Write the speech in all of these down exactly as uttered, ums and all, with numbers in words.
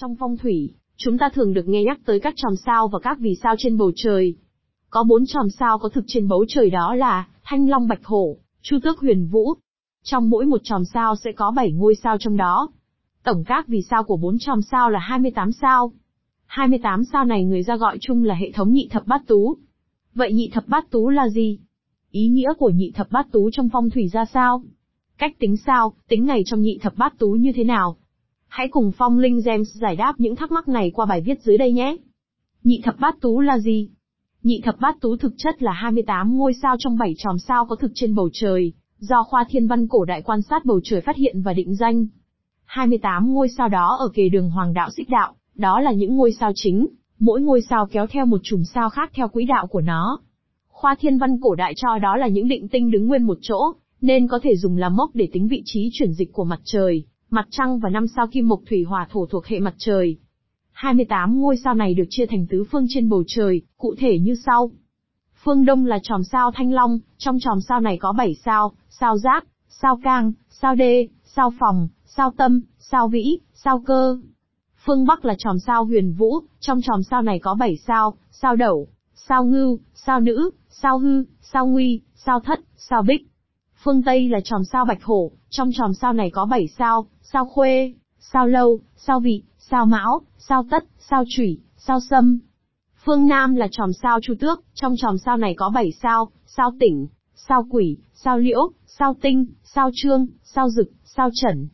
Trong phong thủy, chúng ta thường được nghe nhắc tới các chòm sao và các vì sao trên bầu trời. Có bốn chòm sao có thực trên bầu trời, đó là Thanh Long, Bạch Hổ, Chu Tước, Huyền Vũ. Trong mỗi một chòm sao sẽ có bảy ngôi sao trong đó. Tổng các vì sao của bốn chòm sao là hai mươi tám sao. hai mươi tám sao này người ta gọi chung là hệ thống Nhị Thập Bát Tú. Vậy Nhị Thập Bát Tú là gì? Ý nghĩa của Nhị Thập Bát Tú trong phong thủy ra sao? Cách tính sao, tính ngày trong Nhị Thập Bát Tú như thế nào? Hãy cùng Phong Linh Gem giải đáp những thắc mắc này qua bài viết dưới đây nhé. Nhị Thập Bát Tú là gì? Nhị Thập Bát Tú thực chất là hai mươi tám ngôi sao trong bảy chòm sao có thực trên bầu trời, do khoa thiên văn cổ đại quan sát bầu trời phát hiện và định danh. hai mươi tám ngôi sao đó ở kề đường hoàng đạo, xích đạo, đó là những ngôi sao chính, mỗi ngôi sao kéo theo một chùm sao khác theo quỹ đạo của nó. Khoa thiên văn cổ đại cho đó là những định tinh đứng nguyên một chỗ, nên có thể dùng làm mốc để tính vị trí chuyển dịch của mặt trời, mặt trăng và năm sao kim mộc thủy hỏa thổ thuộc hệ mặt trời. hai mươi tám ngôi sao này được chia thành tứ phương trên bầu trời, cụ thể như sau. Phương Đông là chòm sao Thanh Long, trong chòm sao này có bảy sao, sao Giáp, sao Cang, sao Đê, sao Phòng, sao Tâm, sao Vĩ, sao Cơ. Phương Bắc là chòm sao Huyền Vũ, trong chòm sao này có bảy sao, sao Đẩu, sao Ngưu, sao Nữ, sao Hư, sao Nguy, sao Thất, sao Bích. Phương Tây là chòm sao Bạch Hổ, trong chòm sao này có bảy sao, sao Khuê, sao Lâu, sao Vị, sao Mão, sao Tất, sao Chủy, sao Sâm. Phương Nam là chòm sao Chu Tước, trong chòm sao này có bảy sao, sao Tỉnh, sao Quỷ, sao Liễu, sao Tinh, sao Trương, sao Dực, sao Trần.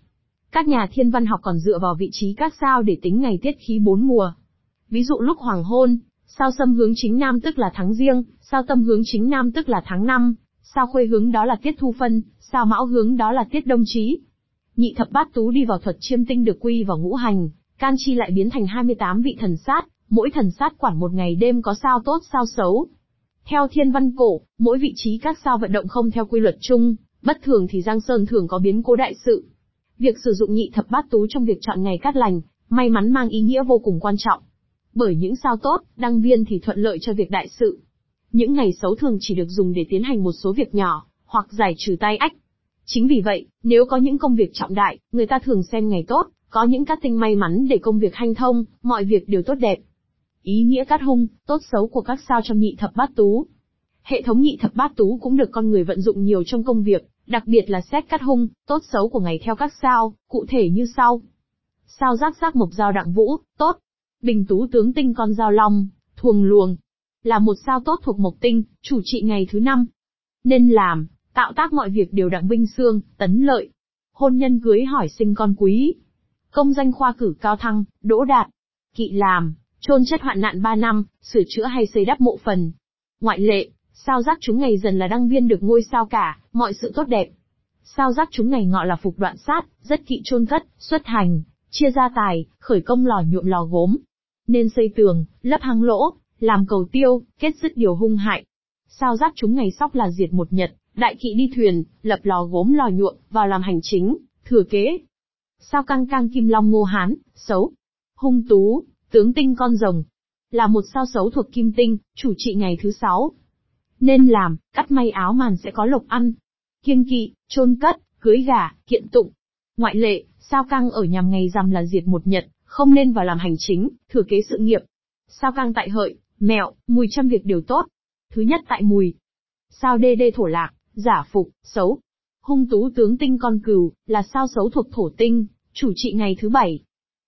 Các nhà thiên văn học còn dựa vào vị trí các sao để tính ngày tiết khí bốn mùa. Ví dụ lúc hoàng hôn, sao Sâm hướng chính nam tức là tháng Giêng, sao Tâm hướng chính nam tức là tháng năm, sao Khuê hướng đó là tiết Thu Phân, sao Mão hướng đó là tiết Đông Chí. Nhị Thập Bát Tú đi vào thuật chiêm tinh được quy vào ngũ hành, can chi lại biến thành hai mươi tám vị thần sát, mỗi thần sát quản một ngày đêm có sao tốt sao xấu. Theo thiên văn cổ, mỗi vị trí các sao vận động không theo quy luật chung, bất thường thì giang sơn thường có biến cố đại sự. Việc sử dụng Nhị Thập Bát Tú trong việc chọn ngày cát lành, may mắn mang ý nghĩa vô cùng quan trọng. Bởi những sao tốt, đăng viên thì thuận lợi cho việc đại sự. Những ngày xấu thường chỉ được dùng để tiến hành một số việc nhỏ, hoặc giải trừ tai ách. Chính vì vậy, nếu có những công việc trọng đại, người ta thường xem ngày tốt, có những cát tinh may mắn để công việc hanh thông, mọi việc đều tốt đẹp. Ý nghĩa cát hung, tốt xấu của các sao trong Nhị Thập Bát Tú. Hệ thống Nhị Thập Bát Tú cũng được con người vận dụng nhiều trong công việc, đặc biệt là xét cát hung, tốt xấu của ngày theo các sao, cụ thể như sau. Sao Giác Giác Mộc Dao Đặng Vũ, tốt. Bình Tú tướng tinh con dao long, thuồng luồng, là một sao tốt thuộc mộc tinh, chủ trị ngày thứ năm. Nên làm, tạo tác mọi việc đều đặng vinh xương, tấn lợi. Hôn nhân cưới hỏi sinh con quý. Công danh khoa cử cao thăng, đỗ đạt. Kỵ làm, chôn chất hoạn nạn ba năm, sửa chữa hay xây đắp mộ phần. Ngoại lệ, sao Giác trúng ngày Dần là đăng viên được ngôi sao cả, mọi sự tốt đẹp. Sao Giác trúng ngày Ngọ là phục đoạn sát, rất kỵ chôn cất, xuất hành, chia gia tài, khởi công lò nhuộm lò gốm. Nên xây tường, lấp hang lỗ, làm cầu tiêu, kết dứt điều hung hại. Sao Giác trúng ngày Sóc là diệt một nhật, đại kỵ đi thuyền, lập lò gốm lò nhuộm, vào làm hành chính, thừa kế. Sao Cang Cang Kim Long Ngô Hán, xấu. Hung Tú, tướng tinh con rồng, là một sao xấu thuộc kim tinh, chủ trị ngày thứ sáu. Nên làm, cắt may áo màn sẽ có lộc ăn. Kiêng kỵ, chôn cất, cưới gả, kiện tụng. Ngoại lệ, sao Cang ở nhằm ngày Rằm là diệt một nhật, không nên vào làm hành chính, thừa kế sự nghiệp. Sao Cang tại Hợi, Mẹo, Mùi trăm việc đều tốt. Thứ nhất tại Mùi. Sao Đê Đê Thổ Lạc, giả phục, xấu. Hung Tú tướng tinh con cừu, là sao xấu thuộc thổ tinh, chủ trị ngày thứ bảy.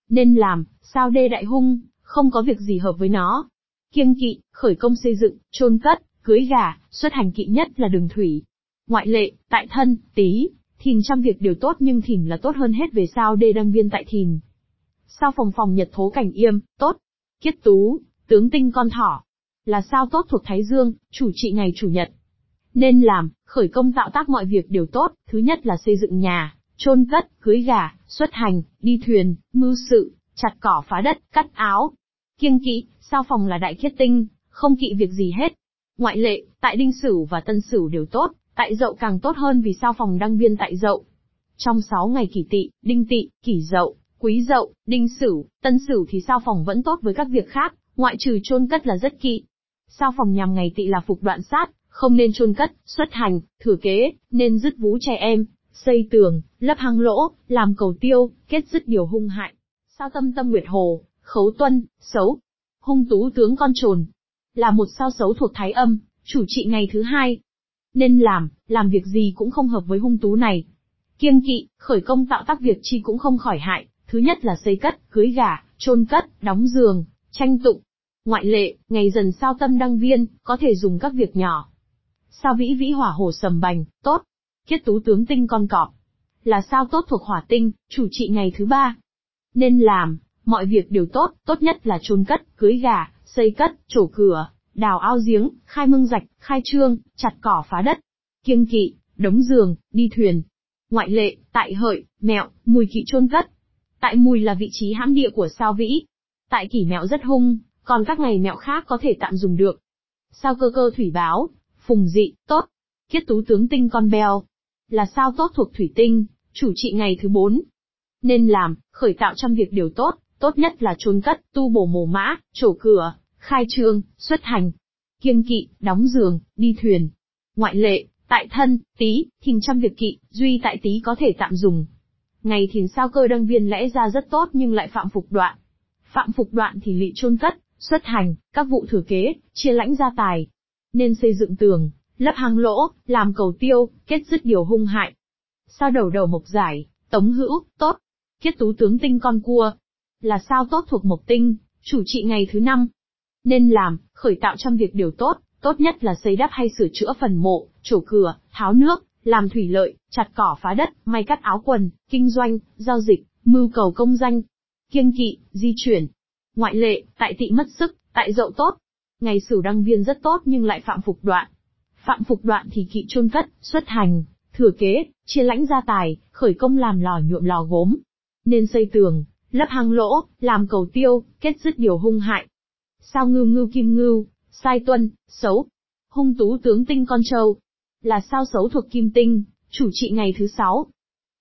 Nên làm, sao Đê Đại Hung, không có việc gì hợp với nó. Kiêng kỵ, khởi công xây dựng, chôn cất, cưới gả, xuất hành kỵ nhất là đường thủy. Ngoại lệ, tại Thân, Tý, Thìn trăm việc đều tốt nhưng Thìn là tốt hơn hết về sao Đê đăng viên tại Thìn. Sao Phòng Phòng Nhật Thố Cảnh Yêm, tốt. Kiết Tú, tướng tinh con thỏ, là sao tốt thuộc Thái Dương, chủ trị ngày chủ nhật. Nên làm, khởi công tạo tác mọi việc đều tốt, thứ nhất là xây dựng nhà, chôn cất, cưới gả, xuất hành, đi thuyền, mưu sự, chặt cỏ phá đất, cắt áo. Kiêng kỵ, sao Phòng là đại khiết tinh, không kỵ việc gì hết. Ngoại lệ, tại Đinh Sửu và Tân Sửu đều tốt, tại Dậu càng tốt hơn vì sao Phòng đăng viên tại Dậu. Trong sáu ngày Kỷ Tỵ, Đinh Tỵ, Kỷ Dậu, Quý Dậu, Đinh Sửu, Tân Sửu thì sao Phòng vẫn tốt với các việc khác, ngoại trừ chôn cất là rất kỵ. Sao Phòng nhằm ngày Tỵ là phục đoạn sát, không nên chôn cất, xuất hành, thừa kế, nên dứt vú trẻ em, xây tường, lấp hang lỗ, làm cầu tiêu, kết dứt điều hung hại. sao tâm tâm nguyệt hồ, khấu tuân, xấu, hung tú tướng con trồn, là một sao xấu thuộc thái âm, chủ trị ngày thứ hai. Nên làm, làm việc gì cũng không hợp với hung tú này. Kiêng kỵ, khởi công tạo tác việc chi cũng không khỏi hại, thứ nhất là xây cất, cưới gả, chôn cất, đóng giường, tranh tụng. Ngoại lệ, ngày dần sao tâm đăng viên, có thể dùng các việc nhỏ. Sao vĩ vĩ hỏa hổ sầm bành, tốt. Kiết tú tướng tinh con cọp, là sao tốt thuộc hỏa tinh, chủ trị ngày thứ ba. Nên làm, mọi việc đều tốt, tốt nhất là chôn cất, cưới gà, xây cất, trổ cửa, đào ao giếng, khai mương rạch, khai trương, chặt cỏ phá đất. Kiêng kỵ, đống giường, đi thuyền. Ngoại lệ, tại hợi, mẹo, mùi kỵ chôn cất. Tại mùi là vị trí hãm địa của sao vĩ. Tại kỷ mẹo rất hung, còn các ngày mẹo khác có thể tạm dùng được. Sao cơ cơ thủy báo, phùng dị, tốt. Kiết tú tướng tinh con beo, là sao tốt thuộc thủy tinh, chủ trị ngày thứ bốn. Nên làm, khởi tạo trăm việc điều tốt, tốt nhất là chôn cất, tu bổ mồ mã, trổ cửa, khai trương, xuất hành. Kiêng kỵ, đóng giường, đi thuyền. Ngoại lệ, tại thân, tý, thìn trăm việc kỵ, duy tại tý có thể tạm dùng. Ngày thìn sao cơ đăng viên lẽ ra rất tốt nhưng lại phạm phục đoạn. Phạm phục đoạn thì lỵ chôn cất, xuất hành, các vụ thừa kế, chia lãnh gia tài. Nên xây dựng tường, lấp hang lỗ, làm cầu tiêu, kết dứt điều hung hại. Sao đầu đầu mộc giải, tống hữu, tốt. Kiết tú tướng tinh con cua, là sao tốt thuộc mộc tinh, chủ trị ngày thứ năm. Nên làm, khởi tạo trăm việc điều tốt, tốt nhất là xây đắp hay sửa chữa phần mộ, trổ cửa, tháo nước, làm thủy lợi, chặt cỏ phá đất, may cắt áo quần, kinh doanh, giao dịch, mưu cầu công danh. Kiêng kỵ, di chuyển. Ngoại lệ, tại tỵ mất sức, tại dậu tốt. Ngày sửu đăng viên rất tốt nhưng lại phạm phục đoạn. Phạm phục đoạn thì kỵ chôn cất, xuất hành, thừa kế, chia lãnh gia tài, khởi công làm lò nhuộm lò gốm. Nên xây tường, lấp hang lỗ, làm cầu tiêu, kết dứt điều hung hại. Sao ngưu ngưu kim ngưu, sai tuân, xấu. Hung tú tướng tinh con trâu, là sao xấu thuộc kim tinh, chủ trị ngày thứ sáu.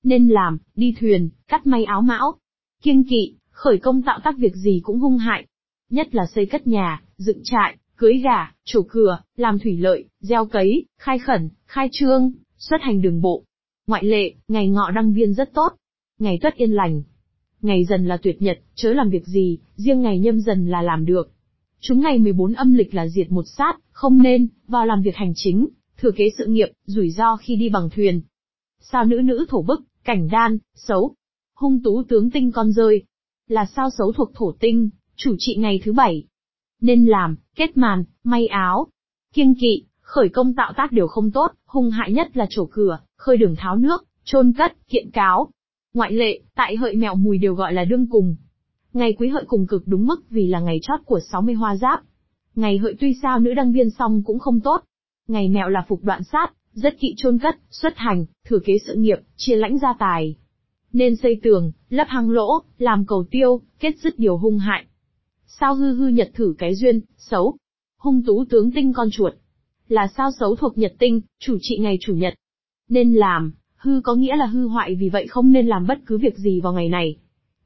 Nên làm, đi thuyền, cắt may áo mão. Kiêng kỵ, khởi công tạo tác việc gì cũng hung hại. Nhất là xây cất nhà, dựng trại, cưới gà, trổ cửa, làm thủy lợi, gieo cấy, khai khẩn, khai trương, xuất hành đường bộ. Ngoại lệ, ngày ngọ đăng viên rất tốt. Ngày tuất yên lành. Ngày dần là tuyệt nhật, chớ làm việc gì, riêng ngày nhâm dần là làm được. Chúng ngày mười bốn âm lịch là diệt một sát, không nên vào làm việc hành chính, thừa kế sự nghiệp, rủi ro khi đi bằng thuyền. Sao nữ nữ thổ bức, cảnh đan, xấu. Hung tú tướng tinh con rơi, là sao xấu thuộc thổ tinh, chủ trị ngày thứ bảy. Nên làm, kết màn, may áo. Kiêng kỵ, khởi công tạo tác đều không tốt, hung hại nhất là trổ cửa, khơi đường tháo nước, chôn cất, kiện cáo. Ngoại lệ, tại hợi mẹo mùi đều gọi là đương cùng. Ngày quý hợi cùng cực đúng mức vì là ngày chót của sáu mươi hoa giáp. Ngày hợi tuy sao nữ đăng viên xong cũng không tốt. Ngày mẹo là phục đoạn sát, rất kỵ chôn cất, xuất hành, thừa kế sự nghiệp, chia lãnh gia tài. Nên xây tường, lấp hang lỗ, làm cầu tiêu, kết dứt điều hung hại. Sao hư hư nhật thử cái duyên, xấu. Hung tú tướng tinh con chuột, là sao xấu thuộc nhật tinh, chủ trị ngày chủ nhật. Nên làm, hư có nghĩa là hư hoại, vì vậy không nên làm bất cứ việc gì vào ngày này.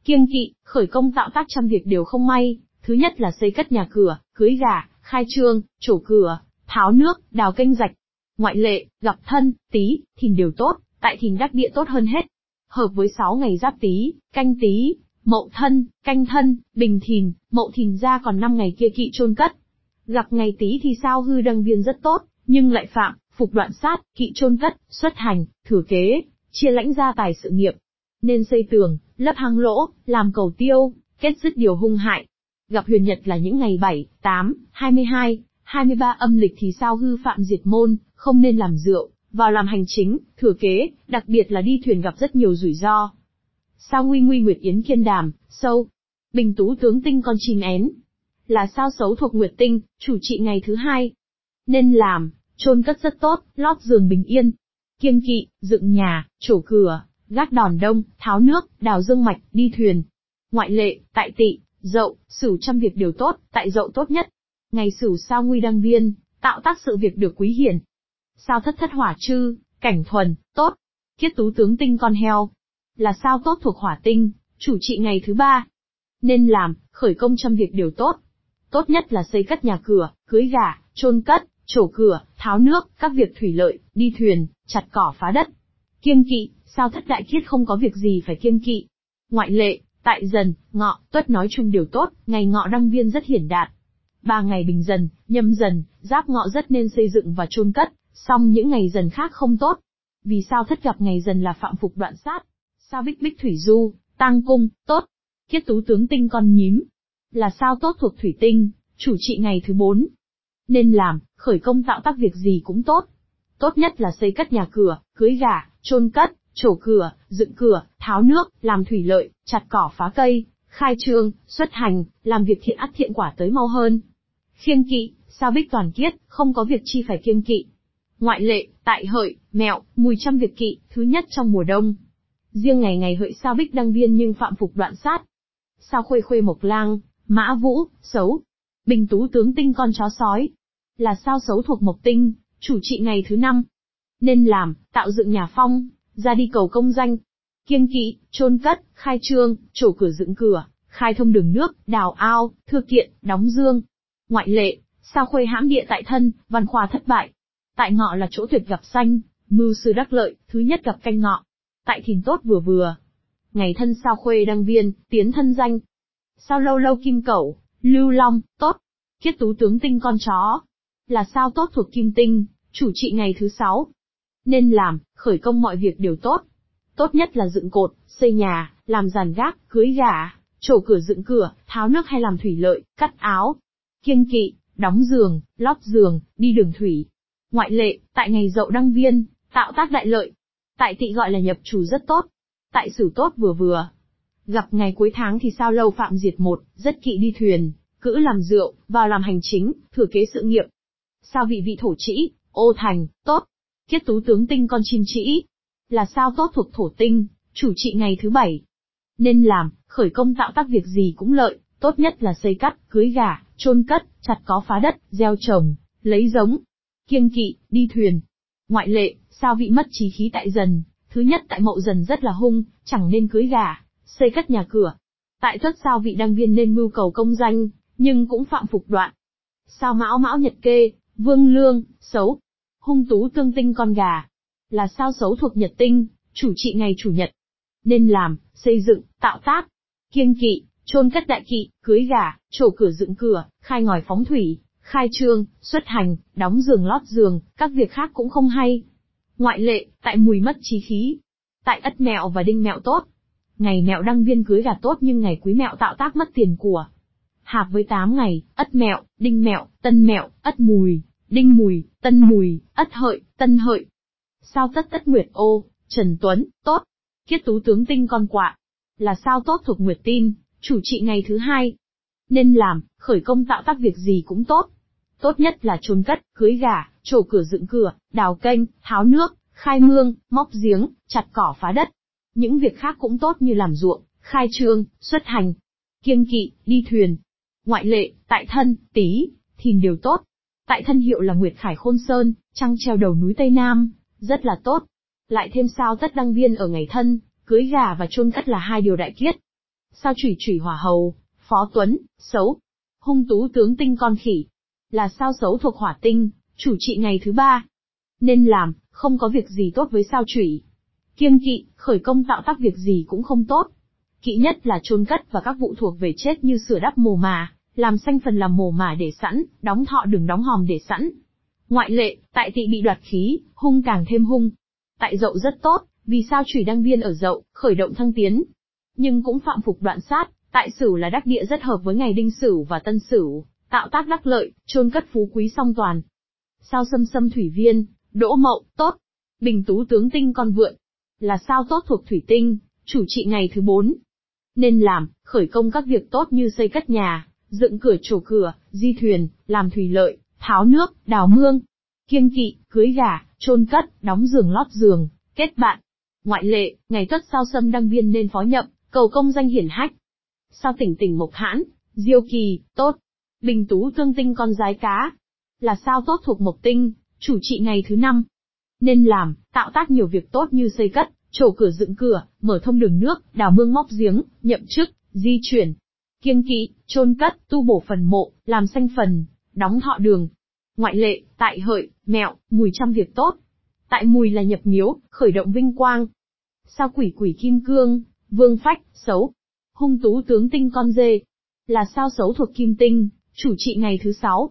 Kiêng kỵ, khởi công tạo tác trăm việc đều không may, thứ nhất là xây cất nhà cửa, cưới gà, khai trương, trổ cửa, tháo nước, đào kênh rạch. Ngoại lệ, gặp thân, tý, thìn đều tốt, tại thìn đắc địa tốt hơn hết. Hợp với sáu ngày giáp tý, canh tý, mậu thân, canh thân, bình thìn, mậu thìn ra còn năm ngày kia kỵ chôn cất. Gặp ngày tý thì sao hư đăng viên rất tốt, nhưng lại phạm phục đoạn sát, kỵ chôn cất, xuất hành, thừa kế, chia lãnh gia tài sự nghiệp. Nên xây tường, lấp hang lỗ, làm cầu tiêu, kết dứt điều hung hại. Gặp huyền nhật là những ngày bảy, tám, hai mươi hai, hai mươi ba âm lịch thì sao hư phạm diệt môn, không nên làm rượu, vào làm hành chính, thừa kế, đặc biệt là đi thuyền gặp rất nhiều rủi ro. Sao nguy nguy nguyệt yến kiên đàm, sâu. Bình tú tướng tinh con chim én, là sao xấu thuộc nguyệt tinh, chủ trị ngày thứ hai. Nên làm, chôn cất rất tốt, lót giường bình yên. Kiêng kỵ, dựng nhà, trổ cửa, gác đòn đông, tháo nước, đào dương mạch, đi thuyền. Ngoại lệ, tại tỵ, dậu, sửu trăm việc đều tốt, tại dậu tốt nhất. Ngày sửu sao nguy đăng viên, tạo tác sự việc được quý hiển. Sao thất thất hỏa chư, cảnh thuần, tốt. Kiết tú tướng tinh con heo, là sao tốt thuộc hỏa tinh, chủ trị ngày thứ ba. Nên làm, khởi công trăm việc đều tốt. Tốt nhất là xây cất nhà cửa, cưới gà, chôn cất, trổ cửa, tháo nước, các việc thủy lợi, đi thuyền, chặt cỏ phá đất. Kiêng kỵ, sao thất đại kiết không có việc gì phải kiêng kỵ. Ngoại lệ, Tại Dần, Ngọ, Tuất nói chung điều tốt, ngày Ngọ đăng viên rất hiển đạt. Ba ngày Bình Dần, Nhâm Dần, Giáp Ngọ rất nên xây dựng và chôn cất, song những ngày Dần khác không tốt. Vì sao Thất gặp ngày Dần là phạm phục đoạn sát? Sao Bích Bích Thủy Du, Tăng Cung, tốt? Thiết Tú Tướng Tinh con nhím. Là sao tốt thuộc Thủy Tinh, chủ trị ngày thứ bốn. Nên làm, khởi công tạo tác việc gì cũng tốt. Tốt nhất là xây cất nhà cửa, cưới gả, chôn cất, trổ cửa, dựng cửa, tháo nước, làm thủy lợi, chặt cỏ phá cây, khai trương, xuất hành, làm việc thiện ắt thiện quả tới mau hơn. Khiêng kỵ, sao Bích toàn kiết, không có việc chi phải kiêng kỵ. Ngoại lệ, tại Hợi, Mẹo, Mùi trăm việc kỵ, thứ nhất trong mùa đông. Riêng ngày ngày Hợi sao Bích đăng viên nhưng phạm phục đoạn sát. Sao Khuê Khuê Mộc Lang, Mã Vũ, xấu. Bình Tú Tướng Tinh con chó sói. Là sao xấu thuộc Mộc Tinh, chủ trị ngày thứ năm. Nên làm, tạo dựng nhà phong, ra đi cầu công danh. Kiêng kỵ, chôn cất, khai trương, trổ cửa dựng cửa, khai thông đường nước, đào ao, thư kiện, đóng dương. Ngoại lệ, sao Khuê hãm địa tại thân, văn khoa thất bại. Tại Ngọ là chỗ tuyệt gặp xanh, mưu sư đắc lợi, thứ nhất gặp canh Ngọ. Tại Thìn tốt vừa vừa. Ngày Thân sao Khuê đăng viên, tiến thân danh. Sao Lâu Lâu Kim Cẩu, Lưu Long, tốt. Kiết Tú Tướng Tinh con chó. Là sao tốt thuộc Kim Tinh, chủ trị ngày thứ sáu. Nên làm, khởi công mọi việc đều tốt. Tốt nhất là dựng cột, xây nhà, làm giàn gác, cưới gả, trổ cửa dựng cửa, tháo nước hay làm thủy lợi, cắt áo. Kiêng kỵ, đóng giường, lót giường, đi đường thủy. Ngoại lệ, tại ngày Dậu đăng viên, tạo tác đại lợi. Tại Tỵ gọi là nhập trù rất tốt. Tại Sửu tốt vừa vừa. Gặp ngày cuối tháng thì sao Lâu phạm diệt một, rất kỵ đi thuyền, cữ làm rượu, vào làm hành chính, thừa kế sự nghiệp. Sao Vị Vị Thổ Trĩ, Ô Thành, tốt. Kiết Tú Tướng Tinh con chim trĩ. Là sao tốt thuộc Thổ Tinh, chủ trị ngày thứ bảy. Nên làm, khởi công tạo tác việc gì cũng lợi, tốt nhất là xây cắt, cưới gả, chôn cất, chặt có phá đất, gieo trồng, lấy giống. Kiêng kỵ, đi thuyền. Ngoại lệ, sao Vị mất trí khí tại Dần, thứ nhất tại Mậu Dần rất là hung, chẳng nên cưới gả, xây cất nhà cửa. Tại Tuất sao Vị đăng viên nên mưu cầu công danh, nhưng cũng phạm phục đoạn. Sao Mão Mão Nhật Kê, Vương Lương, xấu. Hung Tú Tương Tinh con gà. Là sao xấu thuộc Nhật Tinh, chủ trị ngày Chủ Nhật. Nên làm, xây dựng, tạo tác. Kiêng kỵ, chôn cất đại kỵ, cưới gả, trổ cửa dựng cửa, khai ngòi phóng thủy, khai trương, xuất hành, đóng giường lót giường, các việc khác cũng không hay. Ngoại lệ, tại Mùi mất trí khí. Tại Ất Mẹo và Đinh Mẹo tốt. Ngày Mẹo đăng viên cưới gả tốt nhưng ngày Quý Mẹo tạo tác mất tiền của. Hạp với tám ngày, Ất Mẹo, Đinh Mẹo, Tân Mẹo, Ất Mùi, Đinh Mùi, Tân Mùi, Ất Hợi, Tân Hợi. Sao Tất Tất Nguyệt Ô, Trần Tuấn, tốt. Kiết Tú Tướng Tinh con quạ. Là sao tốt thuộc Nguyệt Tin, chủ trị ngày thứ hai. Nên làm, khởi công tạo tác việc gì cũng tốt. Tốt nhất là chôn cất, cưới gả, trổ cửa dựng cửa, đào kênh, tháo nước, khai mương, móc giếng, chặt cỏ phá đất. Những việc khác cũng tốt như làm ruộng, khai trương, xuất hành. Kiêng kỵ, đi thuyền. Ngoại lệ, tại Thân, Tý, Thìn đều tốt. Tại Thân hiệu là Nguyệt Khải Khôn Sơn, trăng treo đầu núi Tây Nam, rất là tốt. Lại thêm sao Tất đăng viên ở ngày Thân, cưới gà và chôn cất là hai điều đại kiết. Sao Chủy Chủy Hỏa Hầu, Phó Tuấn, xấu. Hung Tú Tướng Tinh con khỉ. Là sao xấu thuộc Hỏa Tinh, chủ trị ngày thứ ba. Nên làm, không có việc gì tốt với sao Chủy. Kiêng kỵ, khởi công tạo tác việc gì cũng không tốt. Kỵ nhất là chôn cất và các vụ thuộc về chết như sửa đắp mồ mả, làm xanh phần làm mồ mả để sẵn, đóng thọ đường đóng hòm để sẵn. Ngoại lệ, tại Tỵ bị đoạt khí, hung càng thêm hung. Tại Dậu rất tốt, vì sao Chủy đăng viên ở Dậu, khởi động thăng tiến. Nhưng cũng phạm phục đoạn sát, tại Sửu là đắc địa rất hợp với ngày Đinh Sửu và Tân Sửu, tạo tác đắc lợi, chôn cất phú quý song toàn. Sao Sâm Sâm Thủy Viên, Đỗ Mậu, tốt. Bình Tú Tướng Tinh con vượn. Là sao tốt thuộc Thủy Tinh, chủ trị ngày thứ bốn. Nên làm, khởi công các việc tốt như xây cất nhà, dựng cửa trổ cửa, di thuyền, làm thủy lợi, tháo nước, đào mương. Kiêng kỵ, cưới gả, chôn cất, đóng giường lót giường, kết bạn. Ngoại lệ, ngày Tuất sao Sâm đăng viên nên phó nhậm, cầu công danh hiển hách. Sao Tỉnh Tỉnh Mộc Hãn, Diêu Kỳ, tốt. Bình Tú Tương Tinh con giái cá. Là sao tốt thuộc Mộc Tinh, chủ trị ngày thứ năm. Nên làm, tạo tác nhiều việc tốt như xây cất, trổ cửa dựng cửa, mở thông đường nước, đào mương móc giếng, nhậm chức, di chuyển. Kiêng kỵ, chôn cất, tu bổ phần mộ, làm xanh phần, đóng thọ đường. Ngoại lệ, tại Hợi, Mẹo, Mùi trăm việc tốt. Tại Mùi là nhập miếu, khởi động vinh quang. Sao Quỷ Quỷ Kim Cương, Vương Phách, xấu. hung tú tướng tinh con dê, là sao xấu thuộc kim tinh, chủ trị ngày thứ sáu.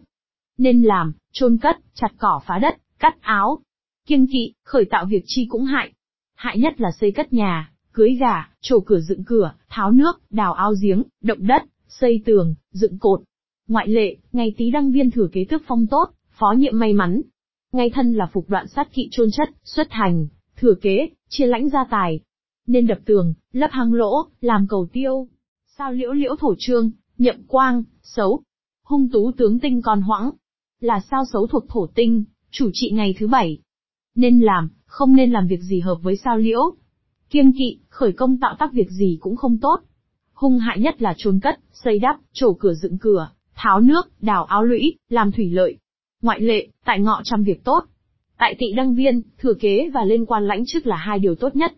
Nên làm, chôn cất, chặt cỏ phá đất, cắt áo. Kiêng kỵ, khởi tạo việc chi cũng hại. Hại nhất là xây cất nhà, cưới gà, trổ cửa dựng cửa, tháo nước, đào ao giếng, động đất, xây tường, dựng cột. Ngoại lệ, ngày Tý đăng viên thừa kế tước phong tốt, phó nhiệm may mắn. Ngày thân là phục đoạn sát kỵ chôn chất, xuất hành, thừa kế, chia lãnh gia tài. Nên đập tường, lấp hang lỗ, làm cầu tiêu. Sao liễu liễu thổ trương, nhậm quang, xấu. Hung tú tướng tinh con hoãng, là sao xấu thuộc thổ tinh, chủ trị ngày thứ bảy. Nên làm, không nên làm việc gì hợp với sao liễu. Kiêng kỵ, khởi công tạo tác việc gì cũng không tốt. Hung hại nhất là chôn cất, xây đắp, trổ cửa dựng cửa, tháo nước, đào áo lũy, làm thủy lợi. Ngoại lệ, tại ngọ trăm việc tốt. Tại tỵ đăng viên, thừa kế và lên quan lãnh chức là hai điều tốt nhất.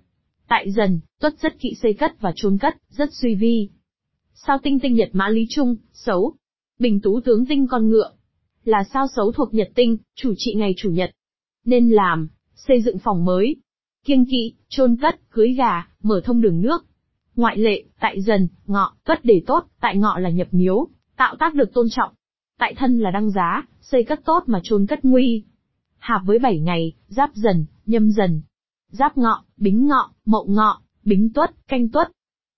Tại dần, tuất rất kỵ xây cất và chôn cất, rất suy vi. Sao tinh tinh nhật mã lý trung, xấu. Bình tú tướng tinh con ngựa, là sao xấu thuộc nhật tinh, chủ trị ngày chủ nhật. Nên làm, xây dựng phòng mới. Kiêng kỵ, chôn cất, cưới gà, mở thông đường nước. Ngoại lệ, tại dần, ngọ, cất để tốt, tại ngọ là nhập miếu, tạo tác được tôn trọng. Tại thân là đăng giá, xây cất tốt mà chôn cất nguy. Hạp với bảy ngày, giáp dần, nhâm dần. Giáp ngọ, bính ngọ, mậu ngọ, bính tuất, canh tuất.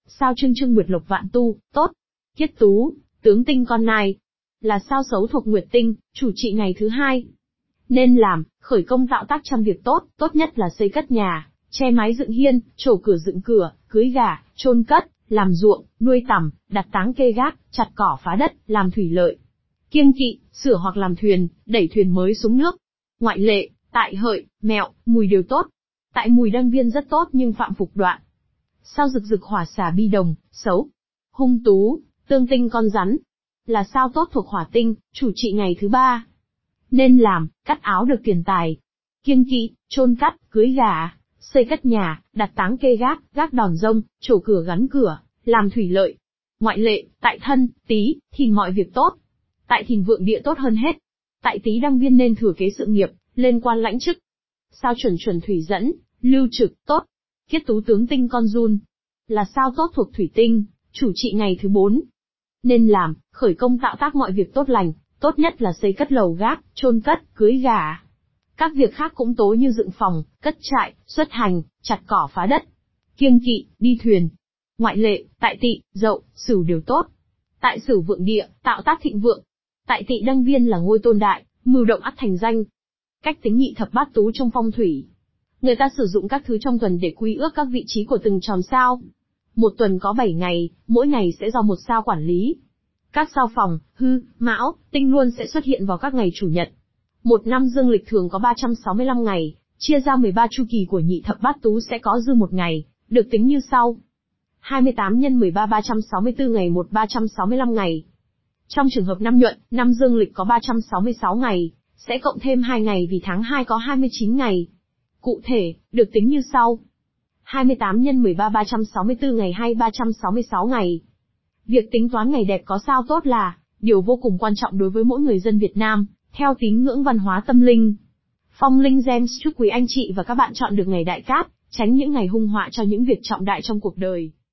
Sao trương trương nguyệt lộc vạn tu, tốt. Kiết tú, tướng tinh con nai, là sao xấu thuộc nguyệt tinh, chủ trị ngày thứ hai. Nên làm, khởi công tạo tác trăm việc tốt, tốt nhất là xây cất nhà, che mái dựng hiên, trổ cửa dựng cửa, cưới gà, chôn cất, làm ruộng, nuôi tằm, đặt táng kê gác, chặt cỏ phá đất, làm thủy lợi. Kiêng kỵ, sửa hoặc làm thuyền, đẩy thuyền mới xuống nước. Ngoại lệ, tại hợi, mẹo, mùi đều tốt. Tại mùi đăng viên rất tốt nhưng phạm phục đoạn. Sao rực rực hỏa xà bi đồng, xấu. Hung tú, tương tinh con rắn, là sao tốt thuộc hỏa tinh, chủ trị ngày thứ ba. Nên làm, cắt áo được tiền tài. Kiêng kỵ, chôn cắt, cưới gà, xây cất nhà, đặt táng kê gác, gác đòn rông, trổ cửa gắn cửa, làm thủy lợi. Ngoại lệ, tại thân, Tý, Thìn mọi việc tốt. Tại Thìn vượng địa tốt hơn hết. Tại Tý đăng viên nên thừa kế sự nghiệp, lên quan lãnh chức. Sao chuẩn chuẩn thủy dẫn, lưu trực, tốt. Kiết tú tướng tinh con giun, là sao tốt thuộc thủy tinh, chủ trị ngày thứ bốn. Nên làm, khởi công tạo tác mọi việc tốt lành, tốt nhất là xây cất lầu gác, chôn cất, cưới gà. Các việc khác cũng tối như dựng phòng, cất trại, xuất hành, chặt cỏ phá đất. Kiêng kỵ, đi thuyền. Ngoại lệ, tại tỵ, dậu, sửu đều tốt. Tại sửu vượng địa, tạo tác thịnh vượng. Tại tỵ đăng viên là ngôi tôn đại, mưu động ắt thành danh. Cách tính nhị thập bát tú trong phong thủy. Người ta sử dụng các thứ trong tuần để quy ước các vị trí của từng chòm sao. Một tuần có bảy ngày, mỗi ngày sẽ do một sao quản lý. Các sao phòng, hư, mão, tinh luôn sẽ xuất hiện vào các ngày chủ nhật. Một năm dương lịch thường có ba trăm sáu mươi lăm ngày, chia ra mười ba chu kỳ của nhị thập bát tú sẽ có dư một ngày, được tính như sau. hai mươi tám nhân mười ba ba trăm sáu mươi tư ngày một ba trăm sáu mươi lăm ngày. Trong trường hợp năm nhuận, năm dương lịch có ba trăm sáu mươi sáu ngày, sẽ cộng thêm hai ngày vì tháng hai có hai mươi chín ngày. Cụ thể, được tính như sau. hai mươi tám nhân mười ba ba trăm sáu mươi tư ngày hay ba trăm sáu mươi sáu ngày. Việc tính toán ngày đẹp có sao tốt là điều vô cùng quan trọng đối với mỗi người dân Việt Nam, theo tín ngưỡng văn hóa tâm linh. Phong Linh Gem chúc quý anh chị và các bạn chọn được ngày đại cát, tránh những ngày hung họa cho những việc trọng đại trong cuộc đời.